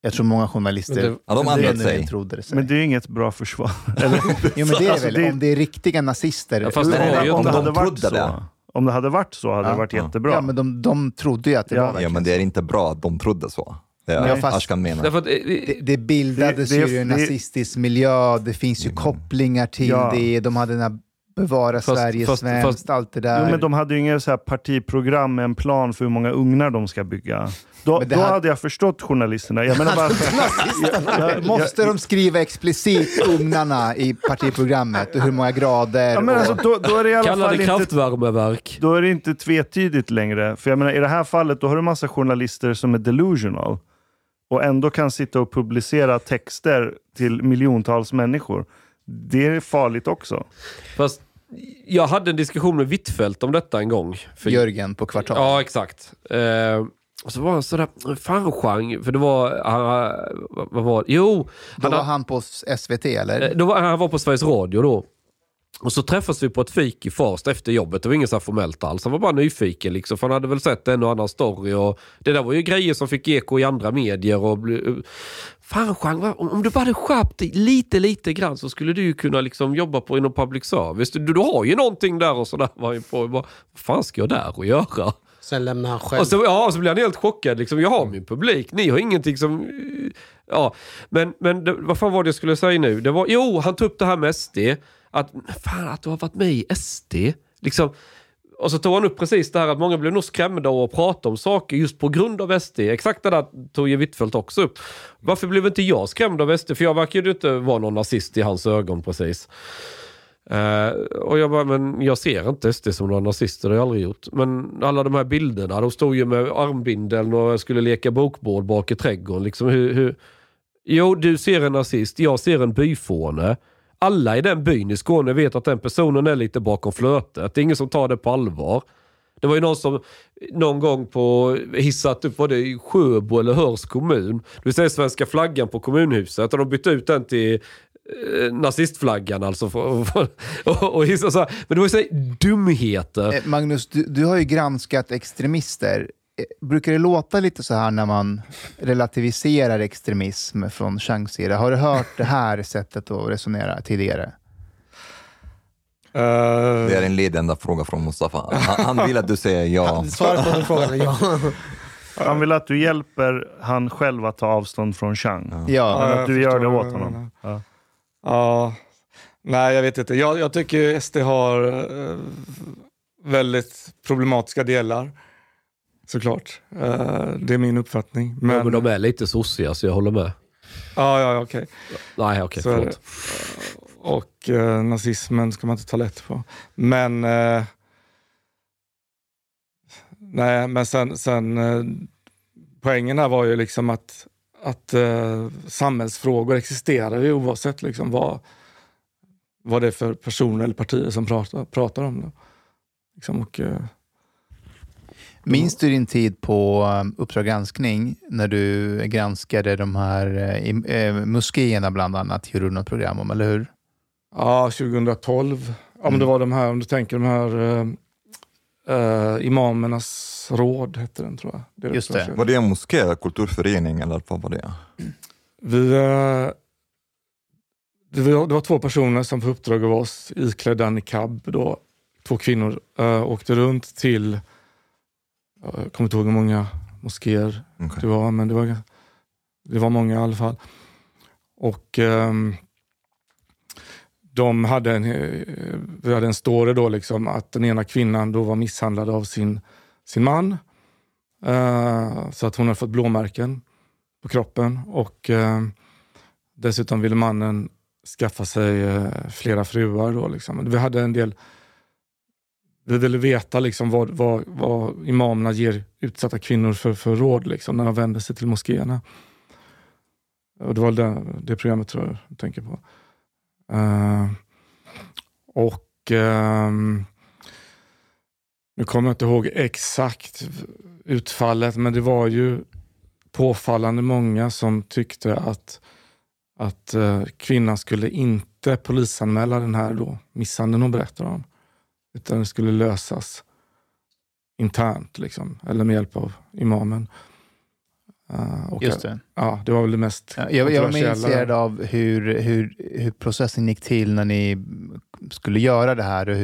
Jag tror många journalister trodde det. Men det är inget bra försvar. Jo, men det är väl, om det är riktiga nazister. Ja, fast om det hade varit så hade det varit jättebra. Ja, men de trodde ju att det var verkligen. Ja, men det är inte bra att de trodde så. Det bildades ju en nazistisk miljö. Det finns ju kopplingar till det. De hade den här bevara Sverige svenskt, allt det där. Jo, men de hade ju inga så här partiprogram med en plan för hur många ugnar de ska bygga. Då hade jag förstått journalisterna. Jag menar bara, måste de skriva explicit ugnarna i partiprogrammet och hur många grader? Ja, men alltså, då är det i alla fall inte kraftvärmeverk. Då är det inte tvetydigt längre. För jag menar, i det här fallet då har du en massa journalister som är delusional och ändå kan sitta och publicera texter till miljontals människor. Det är farligt också. Fast jag hade en diskussion med Huitfeldt om detta en gång. För Jörgen på Kvartal. Ja, exakt. Och så var han sådär, fanschang, för det var, var han på SVT eller? Han var på Sveriges Radio då. Och så träffas vi på ett fik i Farsta efter jobbet. Det var inget så här formellt alls. Han var bara nyfiken liksom, för han hade väl sett en och annan story. Och det där var ju grejer som fick eko i andra medier. Och fan, om du bara hade skärpt dig lite grann så skulle du ju kunna liksom jobba på inom public service. Du har ju någonting där och sådär. Vad fan ska jag där och göra? Sen lämnar han själv. Och så blir han helt chockad. Liksom, jag har min publik. Ni har ingenting som... Ja, men det, vad fan var det jag skulle säga nu? Det var, jo, han tog upp det här med SD. Att du har varit med i SD. Liksom... Och så tog han upp precis det här att många blev nog skrämda och pratade om saker just på grund av SD. Exakt det där tog ju Huitfeldt också upp. Varför blev inte jag skrämd av SD? För jag verkar ju inte vara någon nazist i hans ögon precis. Och jag bara, men jag ser inte SD som någon nazist, det har jag aldrig gjort. Men alla de här bilderna, de stod ju med armbindeln och skulle leka bokbord bak i trädgården. Liksom, Jo, du ser en nazist, jag ser en byfåne. Alla i den byn i Skåne vet att den personen är lite bakom flötet. Det är ingen som tar det på allvar. Det var ju någon som någon gång på hissat upp, var det i Sjöbo eller Hörs kommun. Det vill säga svenska flaggan på kommunhuset. Och de bytte ut den till nazistflaggan alltså. Och hissa så här. Men det var ju så här dumheter. Magnus, du har ju granskat extremister. Brukar det låta lite så här när man relativiserar extremism från chansera? Har du hört det här sättet att resonera tidigare? Det är en ledande fråga från Mustafa. Han vill att du säger ja. Han svarar på den frågan, ja. Han vill att du hjälper han själv att ta avstånd från Chang. Ja. Men att du gör det åt honom. Ja. Nej, jag vet inte. Jag tycker SD har väldigt problematiska delar. Såklart. Det är min uppfattning. Men... Ja, men de är lite sossiga, så jag håller med. Ja, okej. Okay. Nej, okej, okay, förlåt. Och nazismen ska man inte ta lätt på. Men... nej, men sen poängen här var ju liksom att samhällsfrågor existerar ju oavsett liksom vad det är för personer eller partier som pratar om det. Liksom, och... Minns du din tid på Uppdrag granskning när du granskade de här moskéerna bland annat? Gjorde du något program om, eller hur? Ja, 2012. Om det var de här, om du tänker de här imamernas råd hette den, tror jag. Det just det. Var det en moské eller kulturförening eller vad var det? Det var två personer som på uppdrag av oss iklädda en niqab då. Två kvinnor åkte runt till... Jag kommer inte ihåg hur många moskéer det var, men det var många i alla fall. Och vi hade en story då liksom att den ena kvinnan då var misshandlad av sin man. Så att hon hade fått blåmärken på kroppen. Och dessutom ville mannen skaffa sig flera fruar då liksom. Vi hade en del... Vi ville veta liksom vad imamerna ger utsatta kvinnor för råd liksom, när de vänder sig till moskéerna. Och det var det programmet, tror jag tänker på. Nu kommer jag inte ihåg exakt utfallet, men det var ju påfallande många som tyckte att kvinnan skulle inte polisanmäla den här då, misshandeln hon berättar om. Utan det skulle lösas internt liksom, eller med hjälp av imamen. Och just det. Ja, det var väl det mest kontroversiella. Jag var mer intresserad av hur processen gick till när ni skulle göra det här. Och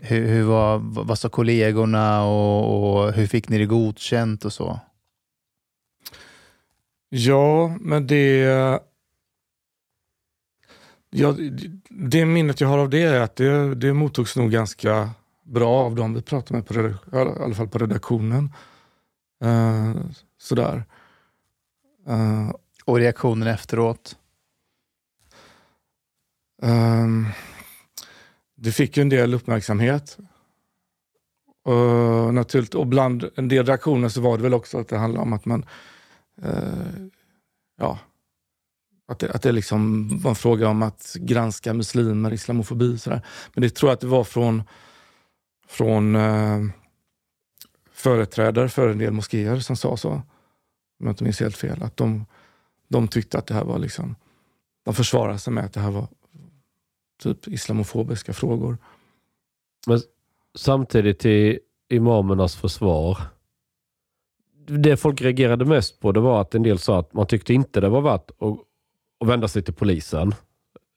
hur var, vad sa kollegorna och hur fick ni det godkänt och så? Ja, men det... Ja, det minnet jag har av det är att det mottogs nog ganska bra av dem vi pratade med, i alla fall på redaktionen. Sådär. Och reaktionen efteråt? Det fick ju en del uppmärksamhet. Naturligt, och bland en del reaktioner så var det väl också att det handlade om att man... Att det liksom var en fråga om att granska muslimer, islamofobi och sådär. Men det tror jag att det var från företrädare för en del moskéer som sa så. Om jag inte minns helt fel. Att de tyckte att det här var liksom... De försvarade sig med att det här var typ islamofobiska frågor. Men samtidigt till imamernas försvar... Det folk reagerade mest på, det var att en del sa att man tyckte inte det var värt att vända sig till polisen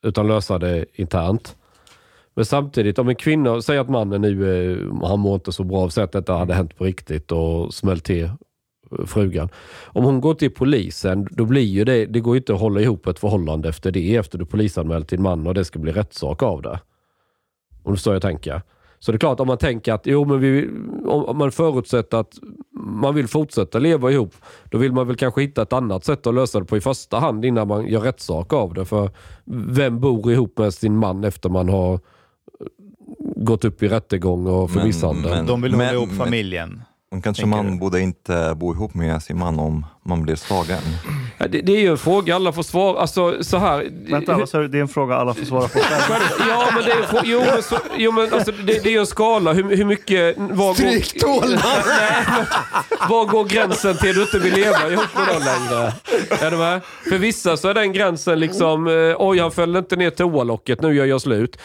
utan lösa det internt. Men samtidigt, om en kvinna säger att mannen nu, han mår inte så bra av sig att detta hade hänt på riktigt och smält till frugan. Om hon går till polisen, då blir ju det går ju inte att hålla ihop ett förhållande efter det, efter du polisanmält din man och det ska bli rättssak av det. Om du står jag tänker. Så det är klart, om man tänker att om man förutsätter att man vill fortsätta leva ihop, då vill man väl kanske hitta ett annat sätt att lösa det på i första hand innan man gör rättssak av det. För vem bor ihop med sin man efter man har gått upp i rättegång och förmisshandel? De vill hålla ihop familjen. Kanske man borde inte bo ihop med sin man om man blir slagen. Det är ju en fråga alla får svara. Alltså, så här. Vänta, det är en fråga alla får svara på. Ja, men det är det är ju en skala. Hur mycket... Var går gränsen till att du inte vill leva ihop med någon längre? Är det med? För vissa så är den gränsen liksom... Oj, han följde inte ner toalocket. Nu gör jag slut.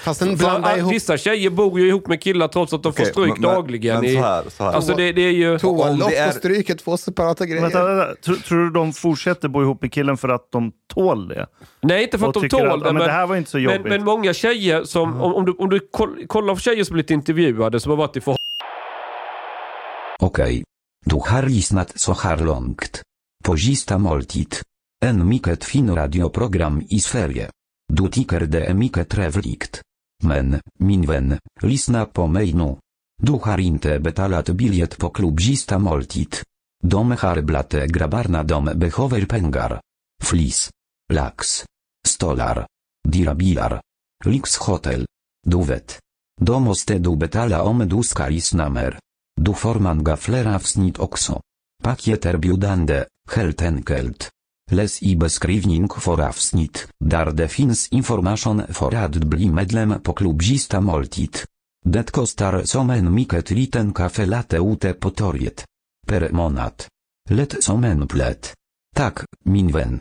Vissa tjejer bor ju ihop med killar trots att de får stryk dagligen. Men så här. Alltså, det är ju... Toalock och stryk är två separata grejer. Vänta. Tror du de fortsätter bo ihop med killen för att de tål det? Nej, inte för att de tål det. Men det här var inte så jobbigt. Men många tjejer som... Om du kollar på tjejer som blivit intervjuade som har varit i förhållande... Okej. Du har lyssnat så här långt. På Sista Måltid. En mycket fin radioprogram i Sverige. Du tycker det är mycket trevligt. Men, min vän, lyssna på mig nu. Du har inte betalat bilet på klubb Sista Måltid. Dom harblate grabarna dom behover pengar. Flis. Laks. Stolar. Dirabilar. Lix hotel. Duwet. Dom ostedu betala om du skalis namer. Du forman gaflera wsnit okso. Pakieter biudande, heltenkelt. Les i beskrivning for avsnit, dar defins information for adbli medlem po klubzista moltit. Detko star somen miket liten kafe late ute potoriet. Per monat. Let somen plet. Tak, minwen.